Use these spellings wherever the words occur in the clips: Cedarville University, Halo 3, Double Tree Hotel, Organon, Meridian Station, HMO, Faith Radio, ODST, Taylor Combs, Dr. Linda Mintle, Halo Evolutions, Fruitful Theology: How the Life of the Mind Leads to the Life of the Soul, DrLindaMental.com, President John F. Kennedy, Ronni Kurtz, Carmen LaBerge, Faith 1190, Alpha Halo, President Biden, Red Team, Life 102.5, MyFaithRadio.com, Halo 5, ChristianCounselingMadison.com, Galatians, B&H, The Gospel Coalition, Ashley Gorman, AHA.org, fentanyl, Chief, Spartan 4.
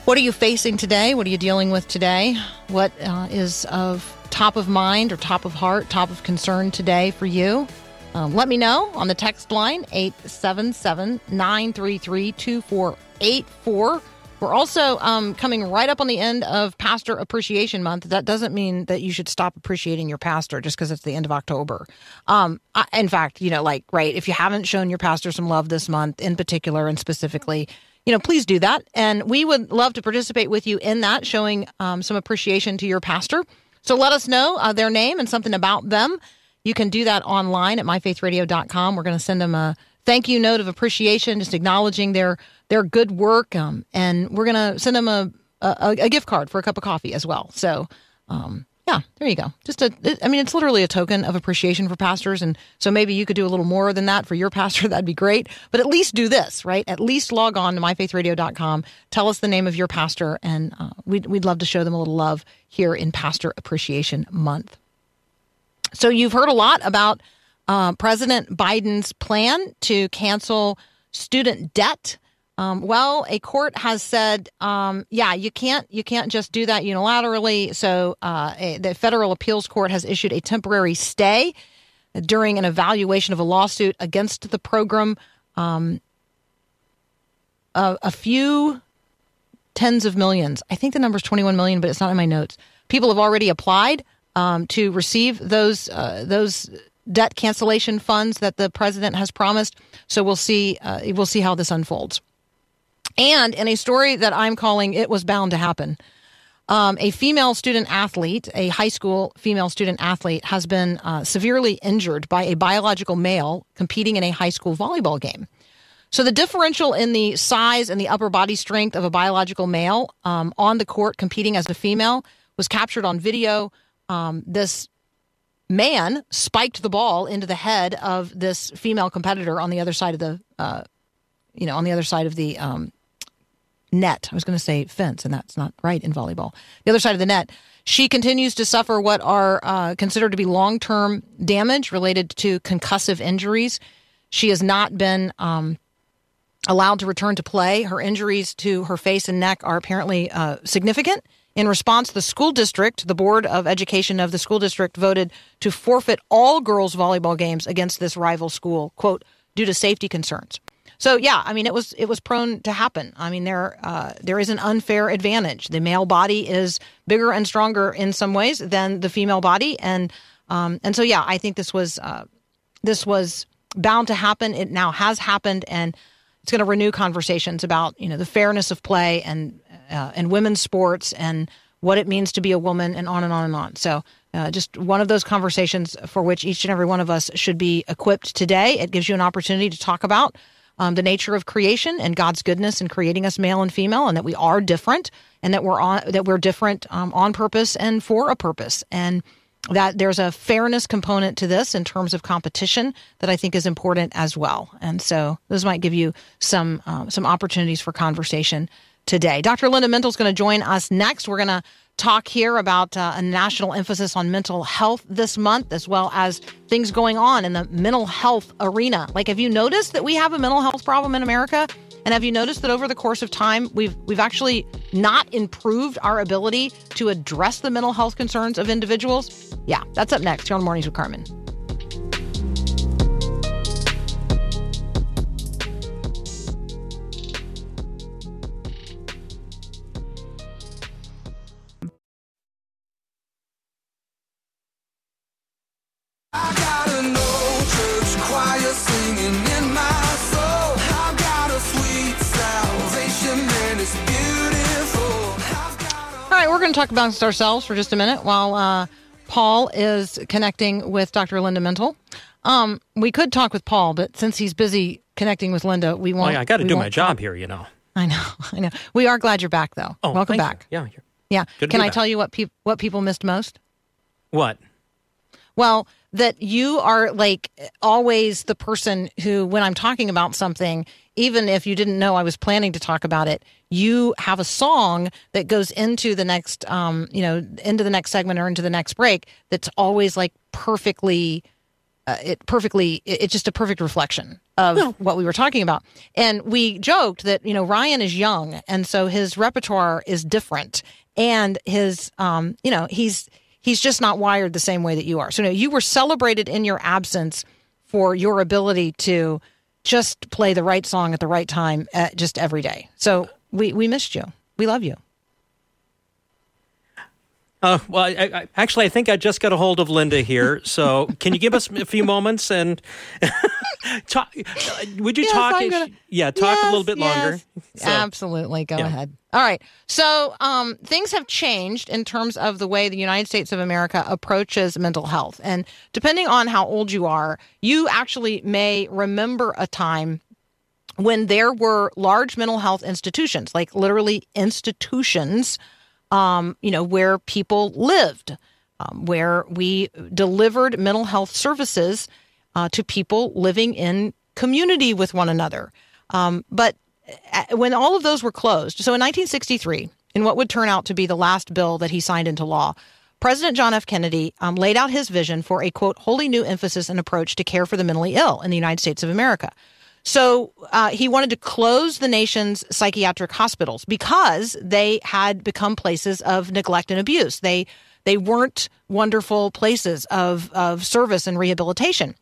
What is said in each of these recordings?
what are you facing today? What are you dealing with today? What is of top of mind or top of heart, top of concern today for you? Let me know on the text line, 877-933-2484. We're also coming right up on the end of Pastor Appreciation Month. That doesn't mean that you should stop appreciating your pastor just because it's the end of October. In fact, if you haven't shown your pastor some love this month in particular and specifically, please do that. And we would love to participate with you in that, showing some appreciation to your pastor. So let us know their name and something about them. You can do that online at MyFaithRadio.com. We're going to send them a thank you note of appreciation, just acknowledging their good work, and we're going to send them a gift card for a cup of coffee as well. So, there you go. It's literally a token of appreciation for pastors, and so maybe you could do a little more than that for your pastor. That'd be great, but at least do this, right? At least log on to MyFaithRadio.com, tell us the name of your pastor, and we'd love to show them a little love here in Pastor Appreciation Month. So you've heard a lot about President Biden's plan to cancel student debt. A court has said, you can't just do that unilaterally. So the federal appeals court has issued a temporary stay during an evaluation of a lawsuit against the program. A few tens of millions. I think the number is 21 million, but it's not in my notes. People have already applied to receive those debt cancellation funds that the president has promised. So we'll see how this unfolds. And in a story that I'm calling "It Was Bound to Happen," a female student athlete, a high school female student athlete, has been severely injured by a biological male competing in a high school volleyball game. So the differential in the size and the upper body strength of a biological male on the court competing as a female was captured on video. This man spiked the ball into the head of this female competitor on the other side of the, net. I was going to say fence, and that's not right in volleyball. The other side of the net. She continues to suffer what are considered to be long-term damage related to concussive injuries. She has not been allowed to return to play. Her injuries to her face and neck are apparently significant. In response, the Board of Education of the school district voted to forfeit all girls' volleyball games against this rival school, quote, due to safety concerns. So, it was prone to happen. There is an unfair advantage. The male body is bigger and stronger in some ways than the female body. And I think this was bound to happen. It now has happened, and it's going to renew conversations about, the fairness of play and women's sports and what it means to be a woman and on and on and on. So just one of those conversations for which each and every one of us should be equipped today. It gives you an opportunity to talk about the nature of creation and God's goodness in creating us male and female, and that we are different, and that we're different on purpose and for a purpose, and that there's a fairness component to this in terms of competition that I think is important as well. And so those might give you some opportunities for conversation today. Dr. Linda Mintle is going to join us next. We're going to talk here about a national emphasis on mental health this month, as well as things going on in the mental health arena. Like, have you noticed that we have a mental health problem in America? And have you noticed that over the course of time, we've actually not improved our ability to address the mental health concerns of individuals? Yeah, that's up next here on Mornings with Carmen. I gotta know church choir singing. going to talk about ourselves for just a minute while Paul is connecting with Dr. Linda Mintle. We could talk with Paul, but since he's busy connecting with Linda, we won't. I got to do my job here, you know. I know. We are glad you're back, though. Oh, welcome back. You. Yeah. Good Can I back. Tell you what people missed most? What? Well, that you are like always the person who, when I'm talking about something, even if you didn't know I was planning to talk about it, you have a song that goes into the next, into the next segment or into the next break. That's always like it's just a perfect reflection of what we were talking about. And we joked that, Ryan is young, and so his repertoire is different, and his, he's just not wired the same way that you are. So you were celebrated in your absence for your ability to just play the right song at the right time just every day. So we missed you. We love you. Well, I think I just got a hold of Linda here. So can you give us a few moments and talk? Would you a little bit longer? So, absolutely. Go ahead. All right. So things have changed in terms of the way the United States of America approaches mental health. And depending on how old you are, you actually may remember a time when there were large mental health institutions, like literally institutions, where people lived, where we delivered mental health services to people living in community with one another. But when all of those were closed, so in 1963, in what would turn out to be the last bill that he signed into law, President John F. Kennedy laid out his vision for a, quote, wholly new emphasis and approach to care for the mentally ill in the United States of America. So he wanted to close the nation's psychiatric hospitals because they had become places of neglect and abuse. They weren't wonderful places of service and rehabilitation.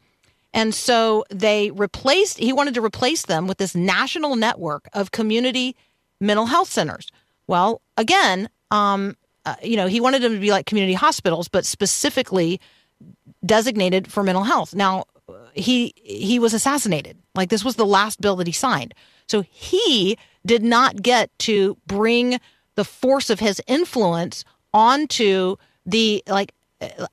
And so he wanted to replace them with this national network of community mental health centers. Well, again, he wanted them to be like community hospitals, but specifically designated for mental health. Now, he was assassinated. Like, this was the last bill that he signed. So he did not get to bring the force of his influence onto the,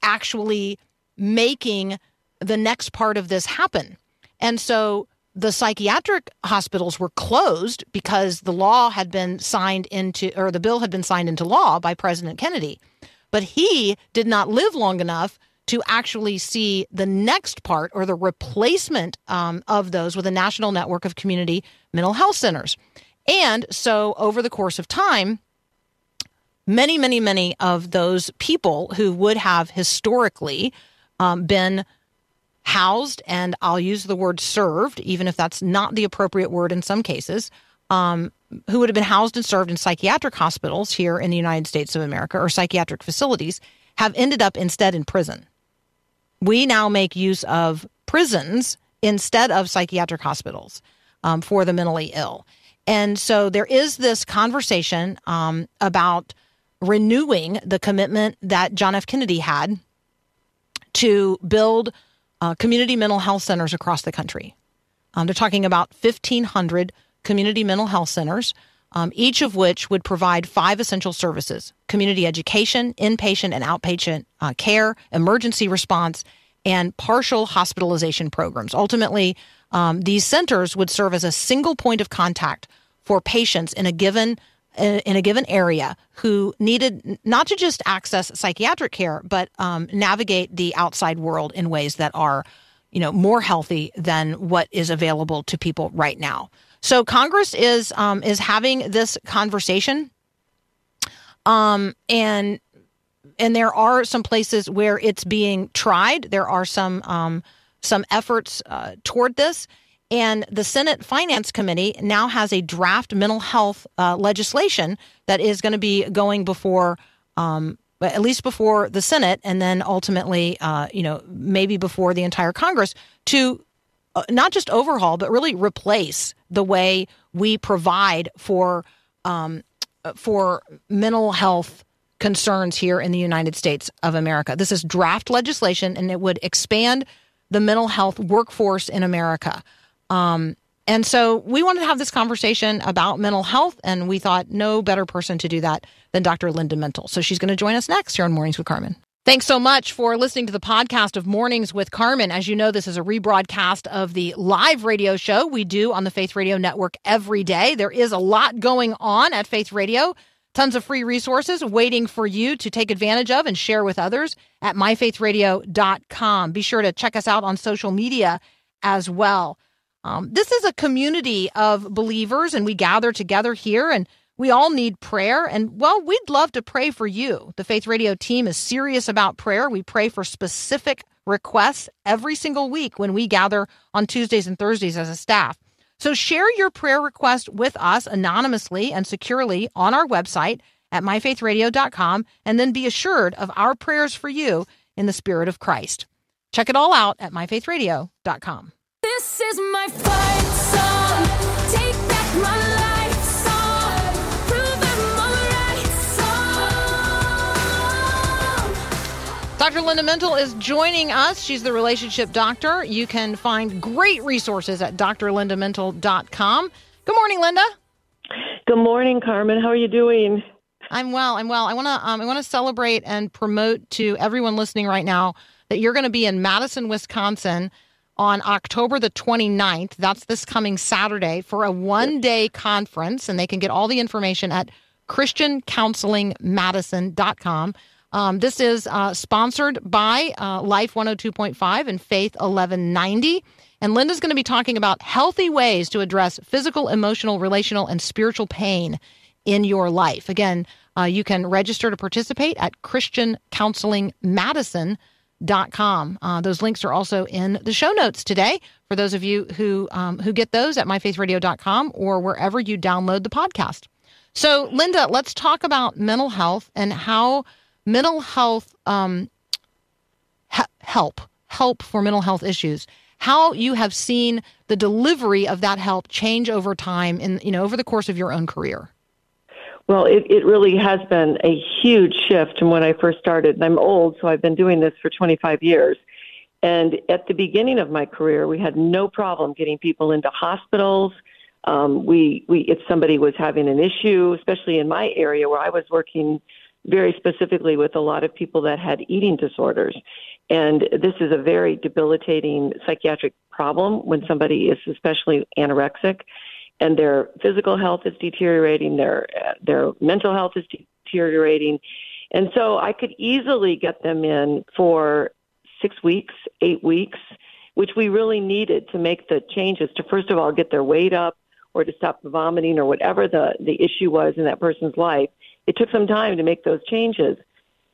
actually making the next part of this happen. And so the psychiatric hospitals were closed because the law had been signed into, or the bill had been signed into law by President Kennedy. But he did not live long enough to actually see the next part or the replacement of those with a national network of community mental health centers. And so over the course of time, many, many, many of those people who would have historically been housed, and I'll use the word served, even if that's not the appropriate word in some cases, who would have been housed and served in psychiatric hospitals here in the United States of America or psychiatric facilities, have ended up instead in prison. We now make use of prisons instead of psychiatric hospitals for the mentally ill. And so there is this conversation about renewing the commitment that John F. Kennedy had to build community mental health centers across the country. They're talking about 1,500 community mental health centers, each of which would provide 5 essential services: community education, inpatient and outpatient care, emergency response, and partial hospitalization programs. Ultimately, these centers would serve as a single point of contact for patients in a given area who needed not to just access psychiatric care, but navigate the outside world in ways that are, more healthy than what is available to people right now. So Congress is having this conversation, and there are some places where it's being tried. There are some efforts toward this, and the Senate Finance Committee now has a draft mental health legislation that is going to be going before, at least before the Senate, and then ultimately, maybe before the entire Congress to not just overhaul, but really replace the way we provide for mental health concerns here in the United States of America. This is draft legislation, and it would expand the mental health workforce in America. And so we wanted to have this conversation about mental health, and we thought no better person to do that than Dr. Linda Mintle. So she's going to join us next here on Mornings with Carmen. Thanks so much for listening to the podcast of Mornings with Carmen. As you know, this is a rebroadcast of the live radio show we do on the Faith Radio Network every day. There is a lot going on at Faith Radio. Tons of free resources waiting for you to take advantage of and share with others at MyFaithRadio.com. Be sure to check us out on social media as well. This is a community of believers, and we gather together here, and we all need prayer. And, well, we'd love to pray for you. The Faith Radio team is serious about prayer. We pray for specific requests every single week when we gather on Tuesdays and Thursdays as a staff. So share your prayer request with us anonymously and securely on our website at myfaithradio.com, and then be assured of our prayers for you in the spirit of Christ. Check it all out at myfaithradio.com. This is my fight song. Take back my life song. Prove I'm all right song. Dr. Linda Mintle is joining us. She's the relationship doctor. You can find great resources at DrLindaMental.com. Good morning, Linda. Good morning, Carmen. How are you doing? I'm well. I want to celebrate and promote to everyone listening right now that you're going to be in Madison, Wisconsin on October the 29th, that's this coming Saturday, for a one-day conference, and they can get all the information at ChristianCounselingMadison.com. This is sponsored by Life 102.5 and Faith 1190, and Linda's going to be talking about healthy ways to address physical, emotional, relational, and spiritual pain in your life. Again, you can register to participate at ChristianCounselingMadison.com. Those links are also in the show notes today for those of you who get those at myfaithradio.com or wherever you download the podcast. So, Linda, let's talk about mental health and how mental health help for mental health issues. How you have seen the delivery of that help change over time, in over the course of your own career. Well, it really has been a huge shift from when I first started. And I'm old, so I've been doing this for 25 years. And at the beginning of my career, we had no problem getting people into hospitals. We if somebody was having an issue, especially in my area where I was working very specifically with a lot of people that had eating disorders. And this is a very debilitating psychiatric problem when somebody is especially anorexic, and their physical health is deteriorating, their mental health is deteriorating. And so I could easily get them in for 6 weeks, 8 weeks, which we really needed to make the changes to, first of all, get their weight up or to stop the vomiting or whatever the issue was in that person's life. It took some time to make those changes.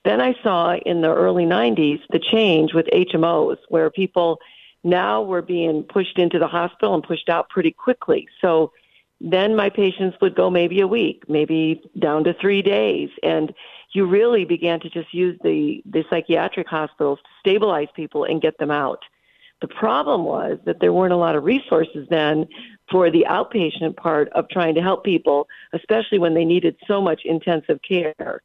Then I saw in the early 90s the change with HMOs, where people now we're being pushed into the hospital and pushed out pretty quickly. So then my patients would go maybe a week, maybe down to 3 days. And you really began to just use the psychiatric hospitals to stabilize people and get them out. The problem was that there weren't a lot of resources then for the outpatient part of trying to help people, especially when they needed so much intensive care.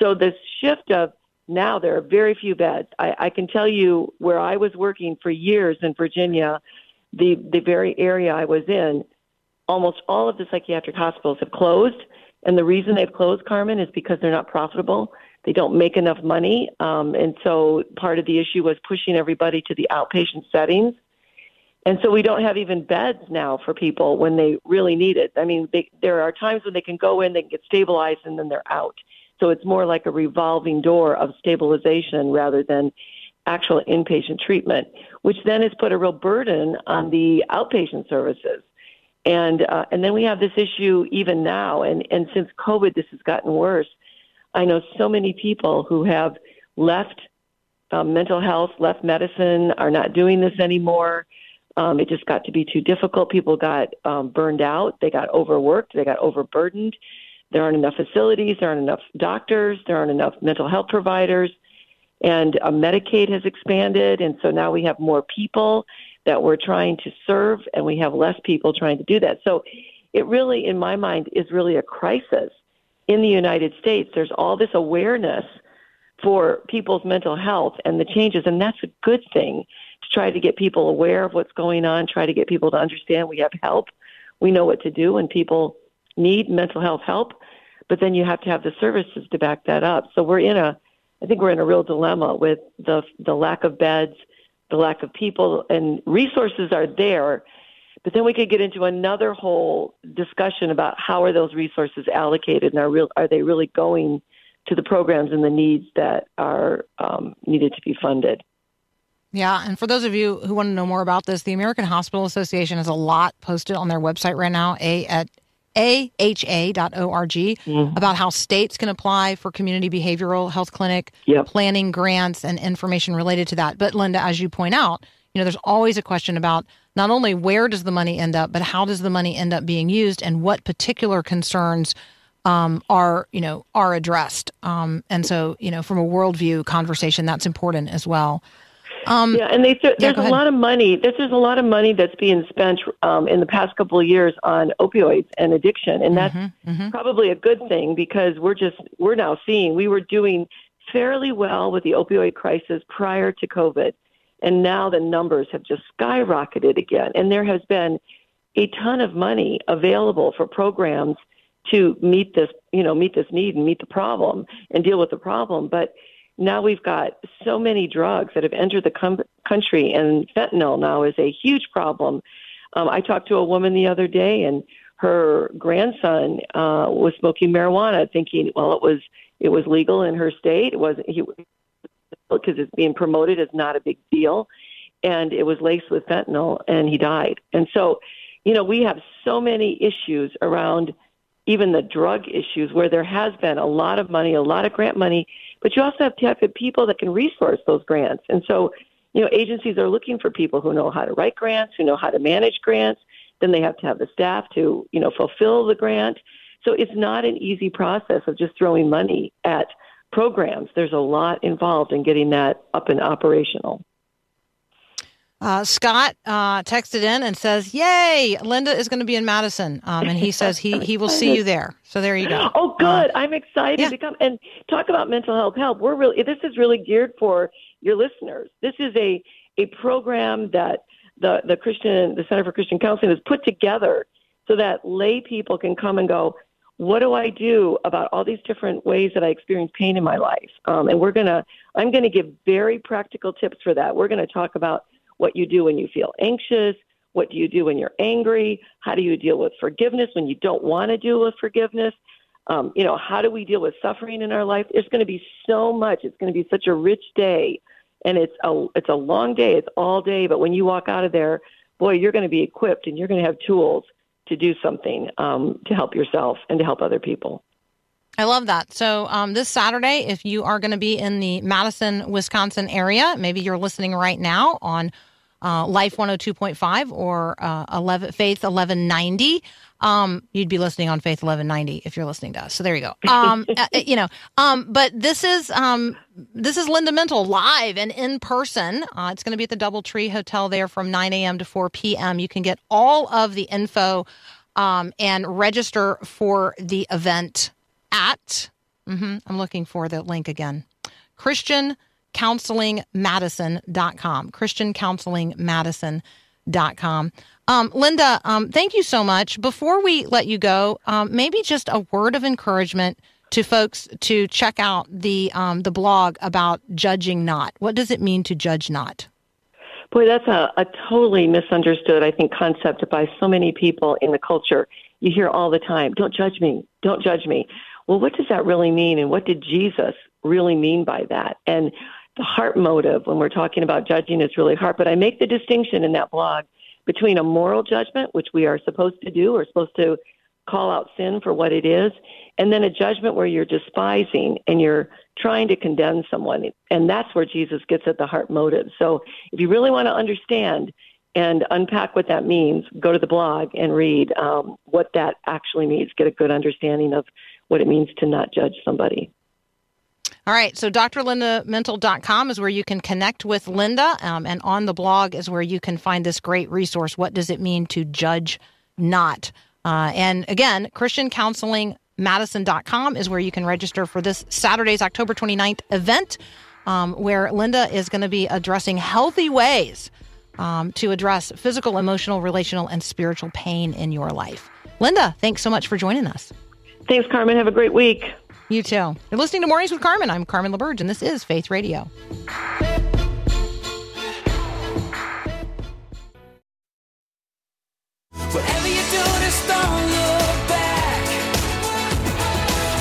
So this shift of now there are very few beds. I can tell you where I was working for years in Virginia, the very area I was in, almost all of the psychiatric hospitals have closed. And the reason they've closed, Carmen, is because they're not profitable. They don't make enough money. And so part of the issue was pushing everybody to the outpatient settings. And so we don't have even beds now for people when they really need it. I mean, there are times when they can go in, they can get stabilized, and then they're out. So it's more like a revolving door of stabilization rather than actual inpatient treatment, which then has put a real burden on the outpatient services. And then we have this issue even now. And since COVID, this has gotten worse. I know so many people who have left mental health, left medicine, are not doing this anymore. It just got to be too difficult. People got burned out. They got overworked. They got overburdened. There aren't enough facilities, there aren't enough doctors, there aren't enough mental health providers, and Medicaid has expanded, and so now we have more people that we're trying to serve, and we have less people trying to do that. So it really, in my mind, is really a crisis in the United States. There's all this awareness for people's mental health and the changes, and that's a good thing to try to get people aware of what's going on, try to get people to understand we have help, we know what to do, and people need mental health help. But then you have to have the services to back that up. So we're in I think we're in a real dilemma with the lack of beds, the lack of people, and resources are there. But then we could get into another whole discussion about how are those resources allocated, and are they really going to the programs and the needs that are needed to be funded. Yeah, and for those of you who want to know more about this, the American Hospital Association has a lot posted on their website right now at AHA.org about how states can apply for community behavioral health clinic planning grants and information related to that. But Linda, as you point out, you know, there's always a question about not only where does the money end up, but how does the money end up being used, and what particular concerns are addressed. And so, you know, from a worldview conversation, that's important as well. There's a lot of money. There's a lot of money that's being spent in the past couple of years on opioids and addiction, and that's probably a good thing, because we're now seeing we were doing fairly well with the opioid crisis prior to COVID, and now the numbers have just skyrocketed again. And there has been a ton of money available for programs to meet this need and meet the problem and deal with the problem, but now we've got so many drugs that have entered the country, and fentanyl now is a huge problem. I talked to a woman the other day, and her grandson was smoking marijuana, thinking, well, it was legal in her state. It wasn't, because it's being promoted as not a big deal, and it was laced with fentanyl, and he died. And so, you know, we have so many issues around even the drug issues where there has been a lot of money, a lot of grant money, but you also have to have good people that can resource those grants. And so, you know, agencies are looking for people who know how to write grants, who know how to manage grants. Then they have to have the staff to, you know, fulfill the grant. So it's not an easy process of just throwing money at programs. There's a lot involved in getting that up and operational. Scott texted in and says, yay, Linda is going to be in Madison. And he says he will see you there. So there you go. Oh, good. I'm excited to come. And talk about mental health help. This is really geared for your listeners. This is a program that the Center for Christian Counseling has put together so that lay people can come and go, what do I do about all these different ways that I experience pain in my life? And I'm going to give very practical tips for that. We're going to talk about what you do when you feel anxious, what do you do when you're angry, how do you deal with forgiveness when you don't want to deal with forgiveness, how do we deal with suffering in our life? There's going to be so much. It's going to be such a rich day, and it's a long day. It's all day, but when you walk out of there, boy, you're going to be equipped, and you're going to have tools to do something to help yourself and to help other people. I love that. So this Saturday, if you are going to be in the Madison, Wisconsin area, maybe you're listening right now on Life 102.5 or Faith 1190. You'd be listening on Faith 1190 if you're listening to us. So there you go. But this is Linda Mintle live and in person. It's going to be at the Double Tree Hotel there from 9 a.m. to 4 p.m. You can get all of the info and register for the event at, I'm looking for the link again, ChristianCounselingMadison.com, ChristianCounselingMadison.com. Linda, thank you so much. Before we let you go, maybe just a word of encouragement to folks to check out the blog about judging not. What does it mean to judge not? Boy, that's a totally misunderstood, I think, concept by so many people in the culture. You hear all the time, don't judge me, don't judge me. Well, what does that really mean, and what did Jesus really mean by that? And the heart motive when we're talking about judging is really hard, but I make the distinction in that blog between a moral judgment, which we are supposed to do, we're supposed to call out sin for what it is, and then a judgment where you're despising and you're trying to condemn someone, and that's where Jesus gets at the heart motive. So if you really want to understand and unpack what that means, go to the blog and read what that actually means, get a good understanding of what it means to not judge somebody. All right, so DrLindaMental.com is where you can connect with Linda, and on the blog is where you can find this great resource, What Does It Mean to Judge Not? And again, ChristianCounselingMadison.com is where you can register for this Saturday's October 29th event. where Linda is going to be addressing healthy ways to address physical, emotional, relational, and spiritual pain in your life. Linda, thanks so much for joining us. Thanks, Carmen. Have a great week. You too. You're listening to Mornings with Carmen. I'm Carmen LaBerge, and this is Faith Radio. Whatever you do, just don't look back.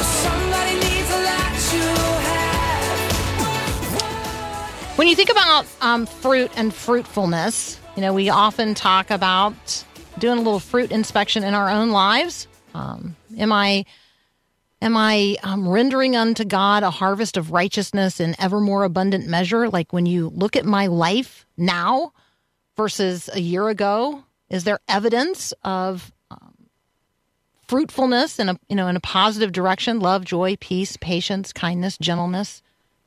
Somebody needs a lot you have. When you think about fruit and fruitfulness, you know, we often talk about doing a little fruit inspection in our own lives. Am I rendering unto God a harvest of righteousness in ever more abundant measure? Like when you look at my life now versus a year ago, is there evidence of fruitfulness in a positive direction? Love, joy, peace, patience, kindness, gentleness,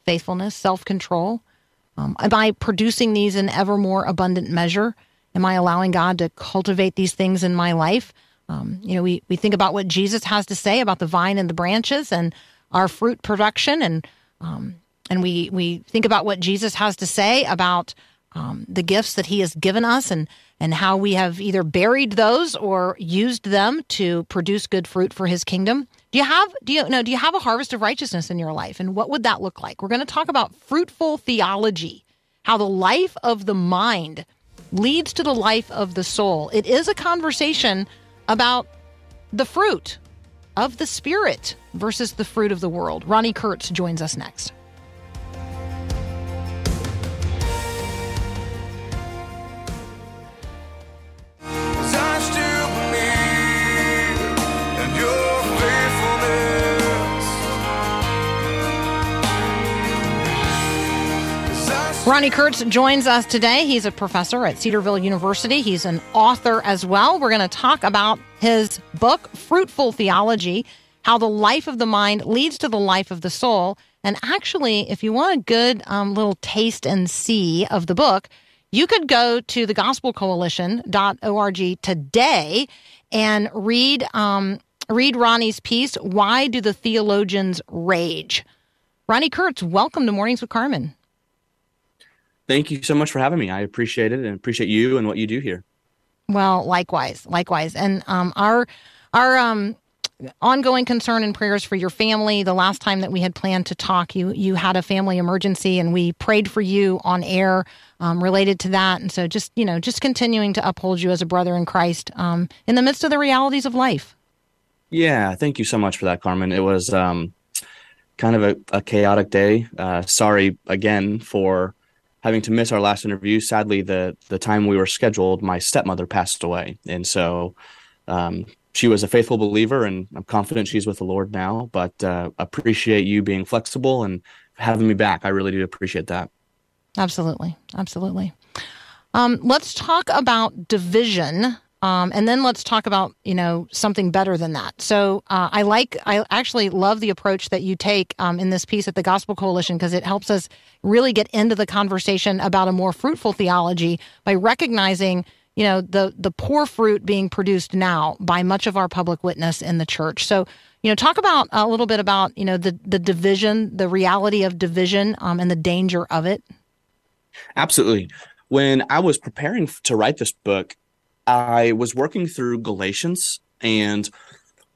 faithfulness, self-control. Am I producing these in ever more abundant measure? Am I allowing God to cultivate these things in my life? We think about what Jesus has to say about the vine and the branches and our fruit production, and we think about what Jesus has to say about the gifts that he has given us and how we have either buried those or used them to produce good fruit for his kingdom. Do you have a harvest of righteousness in your life? And what would that look like? We're going to talk about fruitful theology, how the life of the mind leads to the life of the soul. It is a conversation about the fruit of the Spirit versus the fruit of the world. Ronni Kurtz joins us next. Ronni Kurtz joins us today. He's a professor at Cedarville University. He's an author as well. We're going to talk about his book, Fruitful Theology, How the Life of the Mind Leads to the Life of the Soul. And actually, if you want a good little taste and see of the book, you could go to thegospelcoalition.org today and read Ronnie's piece, Why Do the Theologians Rage? Ronni Kurtz, welcome to Mornings with Carmen. Thank you so much for having me. I appreciate it and appreciate you and what you do here. Well, likewise. And our ongoing concern and prayers for your family. The last time that we had planned to talk, you had a family emergency and we prayed for you on air related to that. And so just continuing to uphold you as a brother in Christ in the midst of the realities of life. Yeah, thank you so much for that, Carmen. It was kind of a chaotic day. Sorry again for having to miss our last interview. Sadly, the time we were scheduled, my stepmother passed away. And so she was a faithful believer, and I'm confident she's with the Lord now, but appreciate you being flexible and having me back. I really do appreciate that. Absolutely. Let's talk about division, and then let's talk about, something better than that. So I actually love the approach that you take in this piece at the Gospel Coalition, because it helps us really get into the conversation about a more fruitful theology by recognizing, the poor fruit being produced now by much of our public witness in the church. So, talk about a little bit about, the division, the reality of division and the danger of it. Absolutely. When I was preparing to write this book, I was working through Galatians, and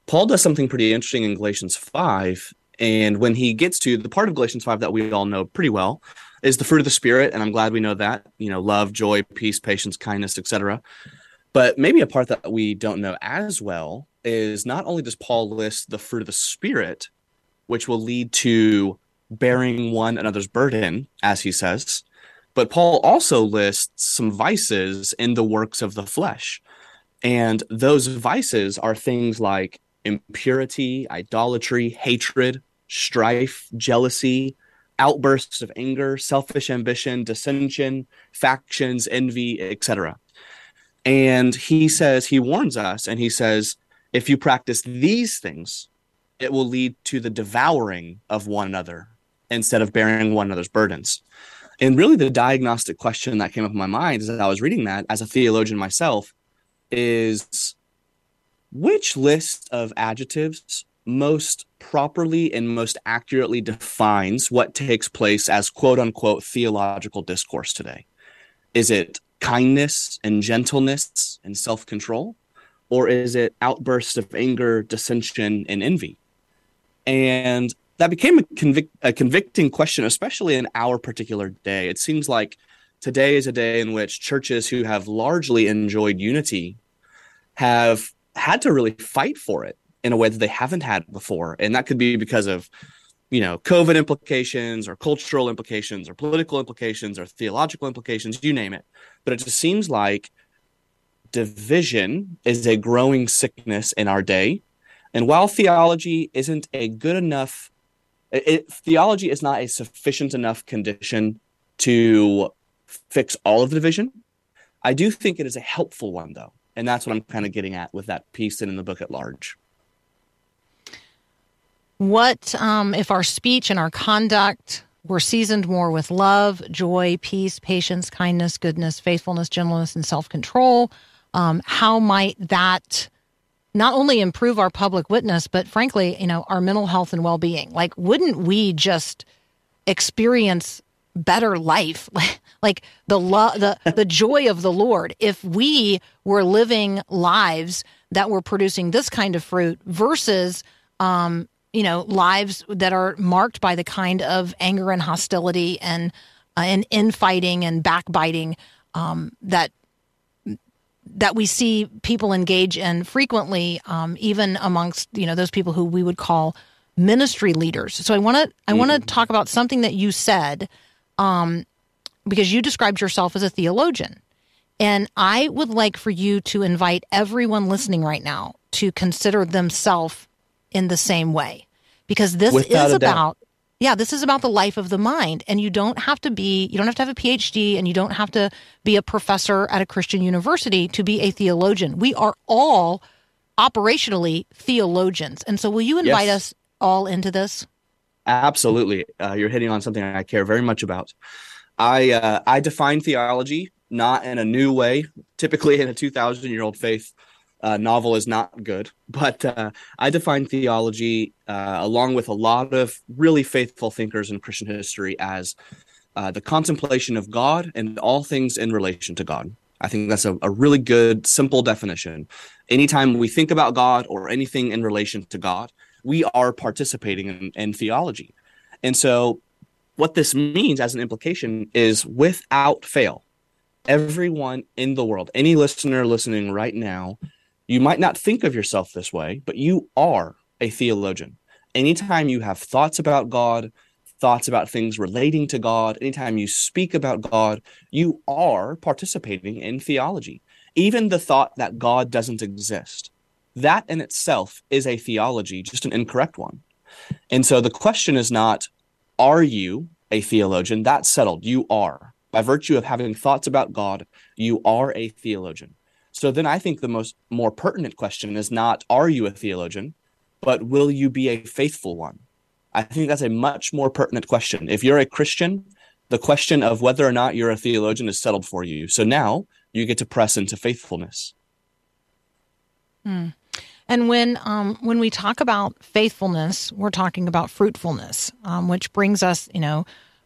Paul does something pretty interesting in Galatians 5. And when he gets to the part of Galatians 5 that we all know pretty well is the fruit of the Spirit. And I'm glad we know that, love, joy, peace, patience, kindness, etc. But maybe a part that we don't know as well is not only does Paul list the fruit of the Spirit, which will lead to bearing one another's burden, as he says, but Paul also lists some vices in the works of the flesh. And those vices are things like impurity, idolatry, hatred, strife, jealousy, outbursts of anger, selfish ambition, dissension, factions, envy, etc. And he warns us, and he says, if you practice these things, it will lead to the devouring of one another instead of bearing one another's burdens. And really the diagnostic question that came up in my mind as I was reading that as a theologian myself is, which list of adjectives most properly and most accurately defines what takes place as quote unquote theological discourse today? Is it kindness and gentleness and self-control? Or is it outbursts of anger, dissension, and envy? And that became a convicting question, especially in our particular day. It seems like today is a day in which churches who have largely enjoyed unity have had to really fight for it in a way that they haven't had before. And that could be because of, COVID implications or cultural implications or political implications or theological implications, you name it. But it just seems like division is a growing sickness in our day. And while theology isn't a good enough, theology is not a sufficient enough condition to fix all of the division, I do think it is a helpful one, though. And that's what I'm kind of getting at with that piece and in the book at large. What if our speech and our conduct were seasoned more with love, joy, peace, patience, kindness, goodness, faithfulness, gentleness, and self-control? How might that not only improve our public witness, but frankly, our mental health and well-being? Like, wouldn't we just experience better life, like the joy of the Lord, if we were living lives that were producing this kind of fruit versus, lives that are marked by the kind of anger and hostility and infighting and backbiting that we see people engage in frequently, even amongst those people who we would call ministry leaders. So I want to talk about something that you said, because you described yourself as a theologian, and I would like for you to invite everyone listening right now to consider themselves in the same way, because this is about the life of the mind, and you don't have to have a PhD, and you don't have to be a professor at a Christian university to be a theologian. We are all operationally theologians. And so will you invite us all into this? Absolutely. You're hitting on something I care very much about. I define theology not in a new way. Typically in a 2,000-year-old faith novel is not good. But I define theology, along with a lot of really faithful thinkers in Christian history, as the contemplation of God and all things in relation to God. I think that's a really good, simple definition. Anytime we think about God or anything in relation to God, we are participating in theology. And so what this means as an implication is, without fail, everyone in the world, any listener listening right now, you might not think of yourself this way, but you are a theologian. Anytime you have thoughts about God, thoughts about things relating to God, anytime you speak about God, you are participating in theology. Even the thought that God doesn't exist, that in itself is a theology, just an incorrect one. And so the question is not, are you a theologian? That's settled. You are. By virtue of having thoughts about God, you are a theologian. So then I think the more pertinent question is not, are you a theologian, but will you be a faithful one? I think that's a much more pertinent question. If you're a Christian, the question of whether or not you're a theologian is settled for you. So now you get to press into faithfulness. And when we talk about faithfulness, we're talking about fruitfulness, which brings us,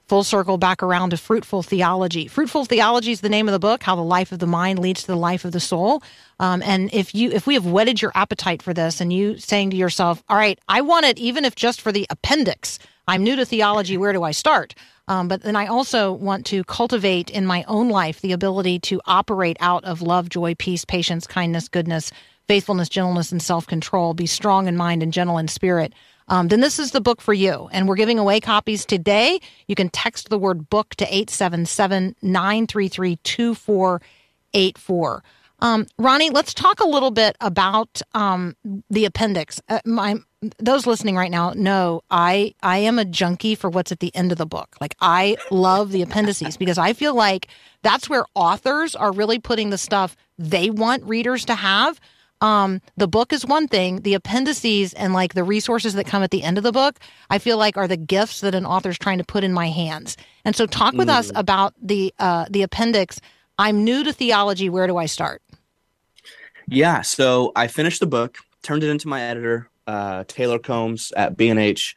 full circle back around to fruitful theology. Fruitful theology is the name of the book, How the Life of the Mind Leads to the Life of the Soul. And if we have whetted your appetite for this, and you saying to yourself, all right, I want it, even if just for the appendix, I'm new to theology, where do I start? But then I also want to cultivate in my own life the ability to operate out of love, joy, peace, patience, kindness, goodness, faithfulness, gentleness, and self-control, be strong in mind and gentle in spirit, then this is the book for you. And we're giving away copies today. You can text the word book to 877-933-2484. Ronni, let's talk a little bit about the appendix. Those listening right now know I am a junkie for what's at the end of the book. Like, I love the appendices because I feel like that's where authors are really putting the stuff they want readers to have. The book is one thing. The appendices and the resources that come at the end of the book, I feel like, are the gifts that an author's trying to put in my hands. And so talk with us about the appendix. I'm new to theology. Where do I start? Yeah. So I finished the book, turned it into my editor, Taylor Combs at B&H.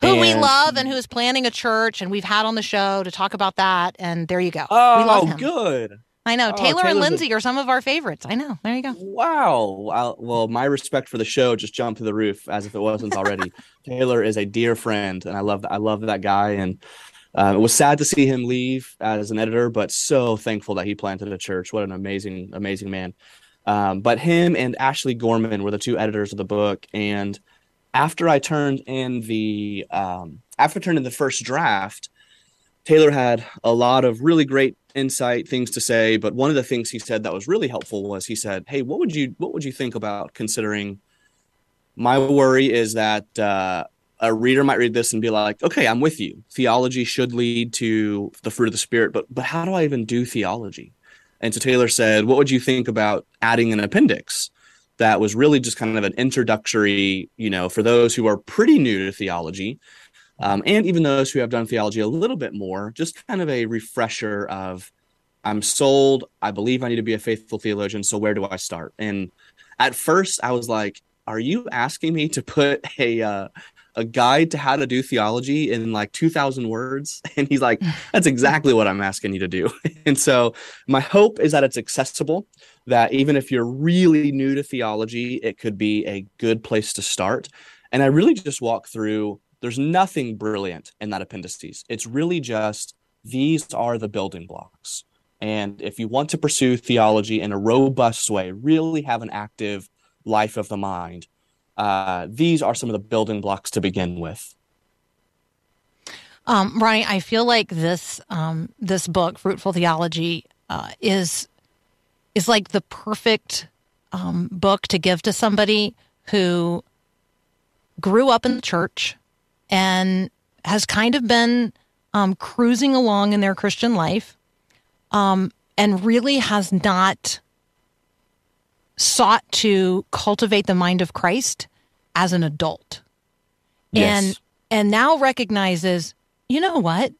Who we love and who's planning a church, and we've had on the show to talk about that. And there you go. Oh, we love him. Good. I know. Taylor and Lindsay are some of our favorites. I know. There you go. Wow. Well, my respect for the show just jumped through the roof as if it wasn't already. Taylor is a dear friend, and I love that guy. And it was sad to see him leave as an editor, but so thankful that he planted a church. What an amazing, amazing man. But him and Ashley Gorman were the two editors of the book. And after I turned in the first draft, Taylor had a lot of really great insight, things to say. But one of the things he said that was really helpful was he said, "Hey, what would you think about considering? My worry is that a reader might read this and be like, okay, I'm with you. Theology should lead to the fruit of the Spirit, but how do I even do theology?" And so Taylor said, "What would you think about adding an appendix?" That was really just kind of an introductory, for those who are pretty new to theology, and even those who have done theology a little bit more, just kind of a refresher of, I'm sold, I believe I need to be a faithful theologian, so where do I start? And at first I was like, are you asking me to put a guide to how to do theology in like 2,000 words? And he's like, that's exactly what I'm asking you to do. And so my hope is that it's accessible, that even if you're really new to theology, it could be a good place to start. And I really just walk through, there's nothing brilliant in that appendices. It's really just, these are the building blocks. And if you want to pursue theology in a robust way, really have an active life of the mind, these are some of the building blocks to begin with. Ronni, I feel like this this book, Fruitful Theology, is like the perfect book to give to somebody who grew up in the church and has kind of been cruising along in their Christian life, and really has not sought to cultivate the mind of Christ as an adult. Yes. And now recognizes, you know what?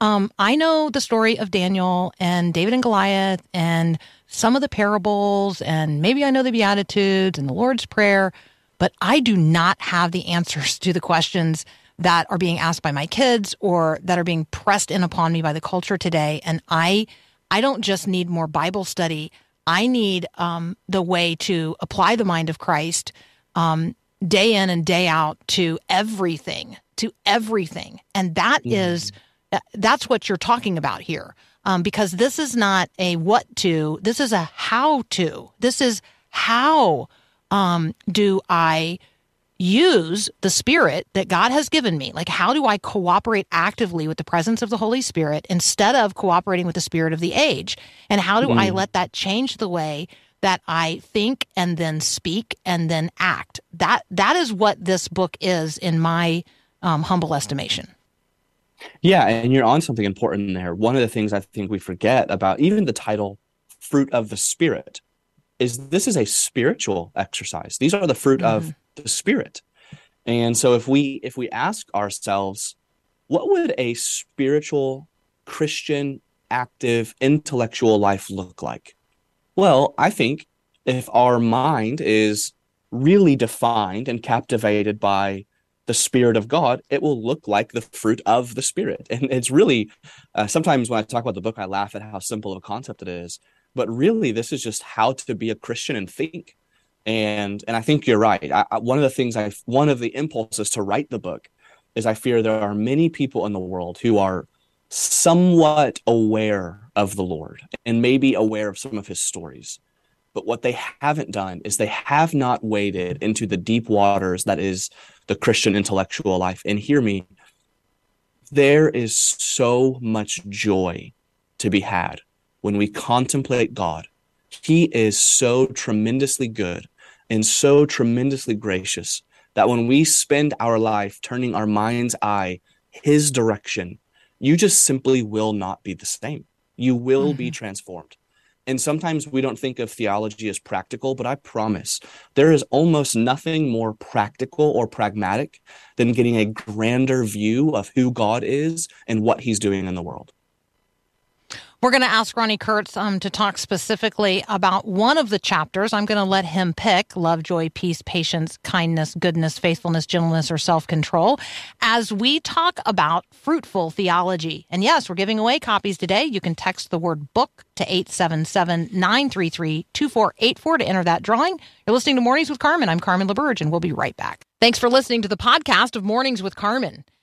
I know the story of Daniel and David and Goliath and some of the parables, and maybe I know the Beatitudes and the Lord's Prayer, but I do not have the answers to the questions that are being asked by my kids or that are being pressed in upon me by the culture today. And I don't just need more Bible study. I need the way to apply the mind of Christ day in and day out to everything. And that that's what you're talking about here, because this is not a what to, this is a how to. This is how do I use the Spirit that God has given me? Like, how do I cooperate actively with the presence of the Holy Spirit instead of cooperating with the spirit of the age? And how do I let that change the way that I think and then speak and then act? That is what this book is, in my humble estimation. Yeah, and you're on something important there. One of the things I think we forget about even the title, Fruit of the Spirit, is this is a spiritual exercise. These are the fruit of the Spirit. And so if we ask ourselves, what would a spiritual, Christian, active, intellectual life look like? Well, I think if our mind is really defined and captivated by the Spirit of God, it will look like the fruit of the Spirit. And it's really, sometimes when I talk about the book, I laugh at how simple of a concept it is. But really, this is just how to be a Christian and think. And I think you're right. One of the impulses to write the book is I fear there are many people in the world who are somewhat aware of the Lord and maybe aware of some of his stories. But what they haven't done is they have not waded into the deep waters that is the Christian intellectual life. And hear me, there is so much joy to be had when we contemplate God. He is so tremendously good and so tremendously gracious that when we spend our life turning our mind's eye his direction, you just simply will not be the same. You will be transformed. And sometimes we don't think of theology as practical, but I promise there is almost nothing more practical or pragmatic than getting a grander view of who God is and what he's doing in the world. We're going to ask Ronni Kurtz to talk specifically about one of the chapters. I'm going to let him pick love, joy, peace, patience, kindness, goodness, faithfulness, gentleness, or self-control as we talk about fruitful theology. And yes, we're giving away copies today. You can text the word book to 877-933-2484 to enter that drawing. You're listening to Mornings with Carmen. I'm Carmen LaBerge, and we'll be right back. Thanks for listening to the podcast of Mornings with Carmen.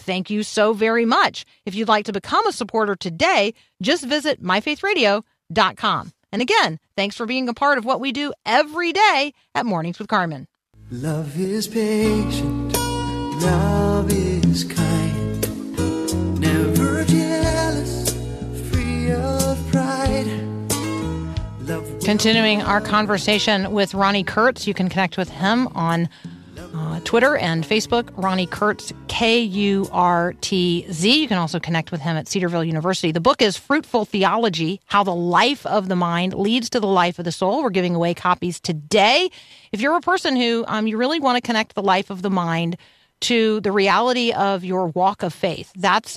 thank you so very much. If you'd like to become a supporter today, just visit MyFaithRadio.com. And again, thanks for being a part of what we do every day at Mornings with Carmen. Love is patient. Love is kind. Never jealous. Free of pride. Love. Continuing our conversation with Ronni Kurtz. You can connect with him on Twitter and Facebook, Ronni Kurtz, K-U-R-T-Z. You can also connect with him at Cedarville University. The book is Fruitful Theology: How the Life of the Mind Leads to the Life of the Soul. We're giving away copies today. If you're a person who you really want to connect the life of the mind to the reality of your walk of faith, that's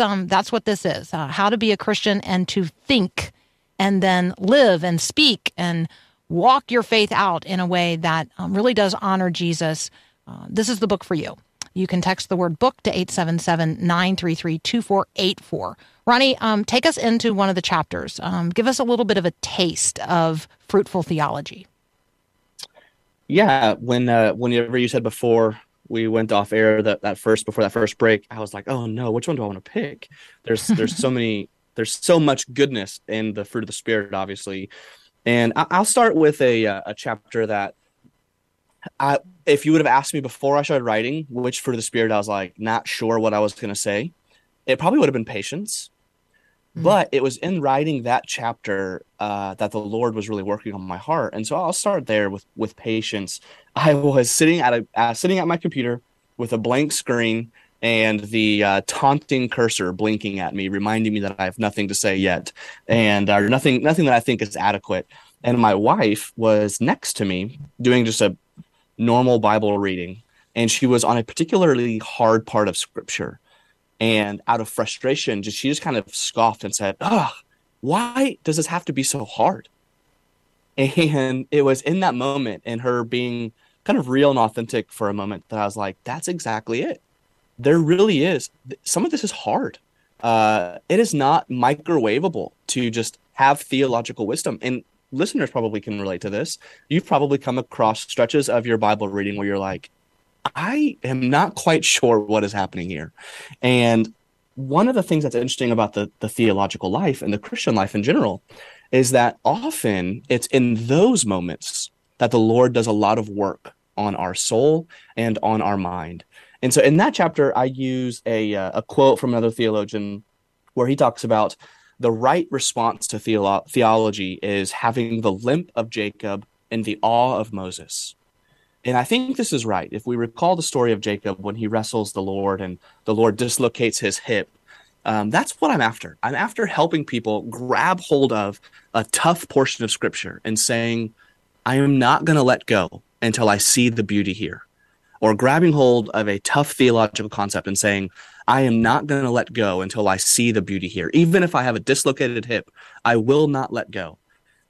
what this is. How to be a Christian and to think and then live and speak and walk your faith out in a way that really does honor Jesus. This is the book for you. You can text the word book to 877-933-2484. Ronni, take us into one of the chapters. Give us a little bit of a taste of fruitful theology. Yeah, whenever you said before we went off air that first break, I was like, oh no, which one do I want to pick? There's so many. There's so much goodness in the fruit of the Spirit, obviously, and I'll start with a chapter that. If you would have asked me before I started writing which fruit of the Spirit, I was like, not sure what I was going to say. It probably would have been patience, but it was in writing that chapter that the Lord was really working on my heart. And so I'll start there with patience. I was sitting at my computer with a blank screen and the taunting cursor blinking at me, reminding me that I have nothing to say yet, and nothing that I think is adequate. And my wife was next to me doing just a normal Bible reading, and she was on a particularly hard part of Scripture, and out of frustration she just kind of scoffed and said, why does this have to be so hard? And it was in that moment and her being kind of real and authentic for a moment that I was like, that's exactly it. There really is. Some of this is hard. It is not microwavable to just have theological wisdom. And listeners probably can relate to this. You've probably come across stretches of your Bible reading where you're like, I am not quite sure what is happening here. And one of the things that's interesting about the theological life and the Christian life in general is that often it's in those moments that the Lord does a lot of work on our soul and on our mind. And so in that chapter, I use a quote from another theologian where he talks about, the right response to theology is having the limp of Jacob and the awe of Moses. And I think this is right. If we recall the story of Jacob when he wrestles the Lord and the Lord dislocates his hip, that's what I'm after. I'm after helping people grab hold of a tough portion of Scripture and saying, I am not going to let go until I see the beauty here. Or grabbing hold of a tough theological concept and saying, I am not going to let go until I see the beauty here. Even if I have a dislocated hip, I will not let go.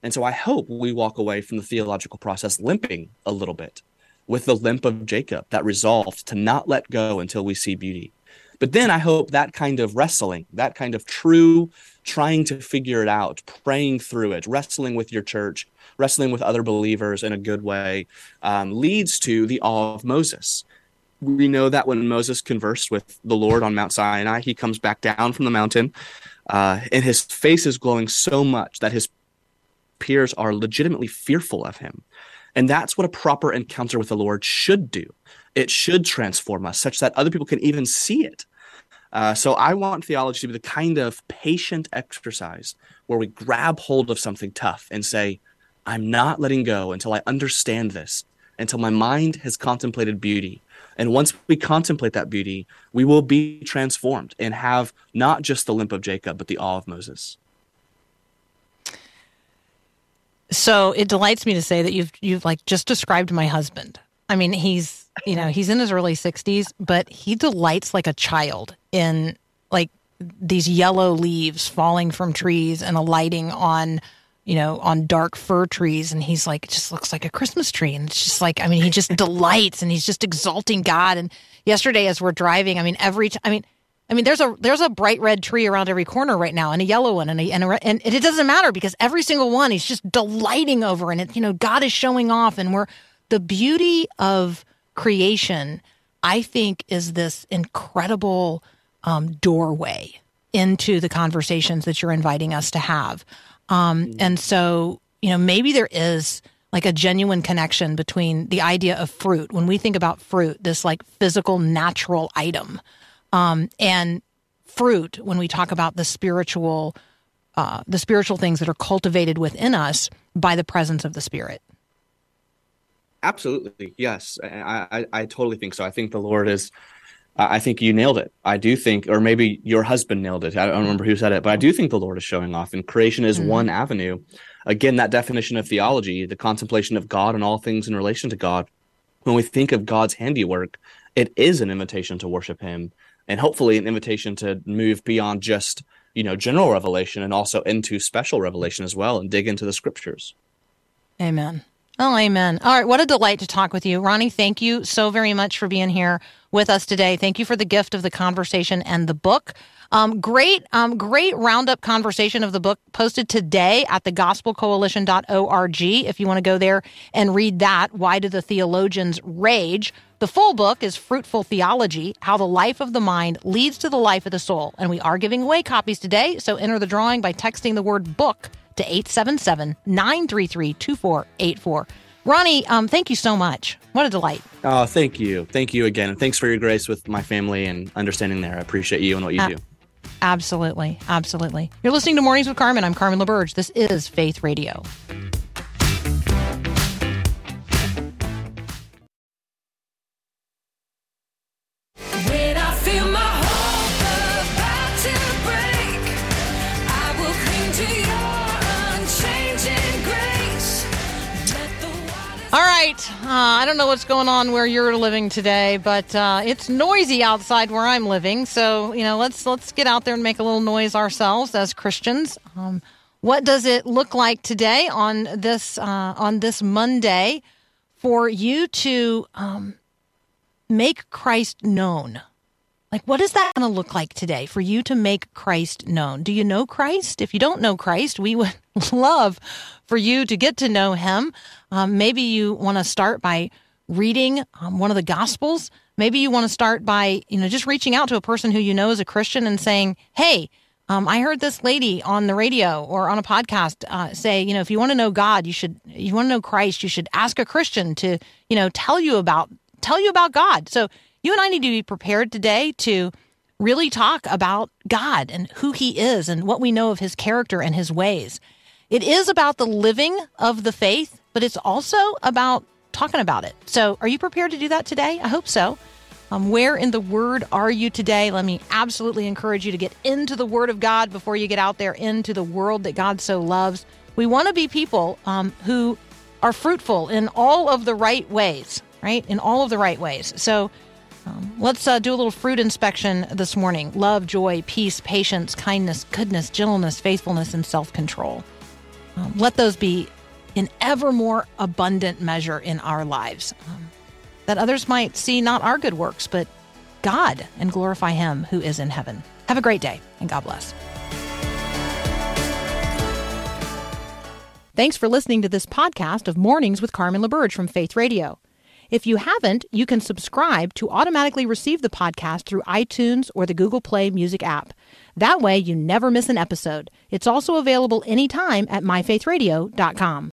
And so I hope we walk away from the theological process limping a little bit, with the limp of Jacob that resolved to not let go until we see beauty. But then I hope that kind of wrestling, that kind of true trying to figure it out, praying through it, wrestling with your church, wrestling with other believers in a good way, leads to the awe of Moses. We know that when Moses conversed with the Lord on Mount Sinai, he comes back down from the mountain, and his face is glowing so much that his peers are legitimately fearful of him. And that's what a proper encounter with the Lord should do. It should transform us such that other people can even see it. So I want theology to be the kind of patient exercise where we grab hold of something tough and say, I'm not letting go until I understand this, until my mind has contemplated beauty. And once we contemplate that beauty, we will be transformed and have not just the limp of Jacob, but the awe of Moses. So it delights me to say that you've like just described my husband. I mean, he's in his early 60s, but he delights like a child in like these yellow leaves falling from trees and alighting on, you know, on dark fir trees. And he's like, it just looks like a Christmas tree. And it's just like, I mean, he just delights and he's just exalting God. And yesterday as we're driving, I mean, there's a bright red tree around every corner right now, and a yellow one, and it doesn't matter because every single one he's just delighting over, and it, you know, God is showing off, and the beauty of creation, I think, is this incredible doorway into the conversations that you're inviting us to have, and so you know maybe there is like a genuine connection between the idea of fruit when we think about fruit, this like physical natural item. And fruit, when we talk about the spiritual things that are cultivated within us by the presence of the Spirit. Absolutely, yes, I totally think so. I think the Lord is. I think you nailed it. I do think, or maybe your husband nailed it. I don't remember who said it, but I do think the Lord is showing off, and creation is one avenue. Again, that definition of theology, the contemplation of God and all things in relation to God. When we think of God's handiwork, it is an invitation to worship Him. And hopefully an invitation to move beyond just, you know, general revelation and also into special revelation as well, and dig into the Scriptures. Amen. Oh, amen. All right, what a delight to talk with you. Ronni, thank you so very much for being here with us today. Thank you for the gift of the conversation and the book. Great roundup conversation of the book posted today at thegospelcoalition.org. If you want to go there and read that, Why Do the Theologians Rage? The full book is Fruitful Theology: How the Life of the Mind Leads to the Life of the Soul. And we are giving away copies today, so enter the drawing by texting the word book to 877-933-2484. Ronni, thank you so much. What a delight. Oh, thank you. Thank you again. And thanks for your grace with my family and understanding there. I appreciate you and what you do. Absolutely. Absolutely. You're listening to Mornings with Carmen. I'm Carmen LaBerge. This is Faith Radio. All right, I don't know what's going on where you're living today, but it's noisy outside where I'm living. So, you know, let's get out there and make a little noise ourselves as Christians. What does it look like today on this Monday for you to make Christ known? Like, what is that going to look like today for you to make Christ known? Do you know Christ? If you don't know Christ, we would love for you to get to know Him. Maybe you want to start by reading one of the Gospels. Maybe you want to start by, you know, just reaching out to a person who you know is a Christian and saying, hey, I heard this lady on the radio or on a podcast say, you know, if you want to know God, you want to know Christ, you should ask a Christian to, you know, tell you about God. So you and I need to be prepared today to really talk about God and who He is and what we know of His character and His ways. It is about the living of the faith, but it's also about talking about it. So are you prepared to do that today? I hope so. Where in the Word are you today? Let me absolutely encourage you to get into the Word of God before you get out there into the world that God so loves. We want to be people who are fruitful in all of the right ways, right? In all of the right ways. So let's do a little fruit inspection this morning. Love, joy, peace, patience, kindness, goodness, gentleness, faithfulness, and self-control. Let those be in ever more abundant measure in our lives, that others might see not our good works, but God, and glorify Him who is in heaven. Have a great day, and God bless. Thanks for listening to this podcast of Mornings with Carmen LaBerge from Faith Radio. If you haven't, you can subscribe to automatically receive the podcast through iTunes or the Google Play Music app. That way, you never miss an episode. It's also available anytime at MyFaithRadio.com.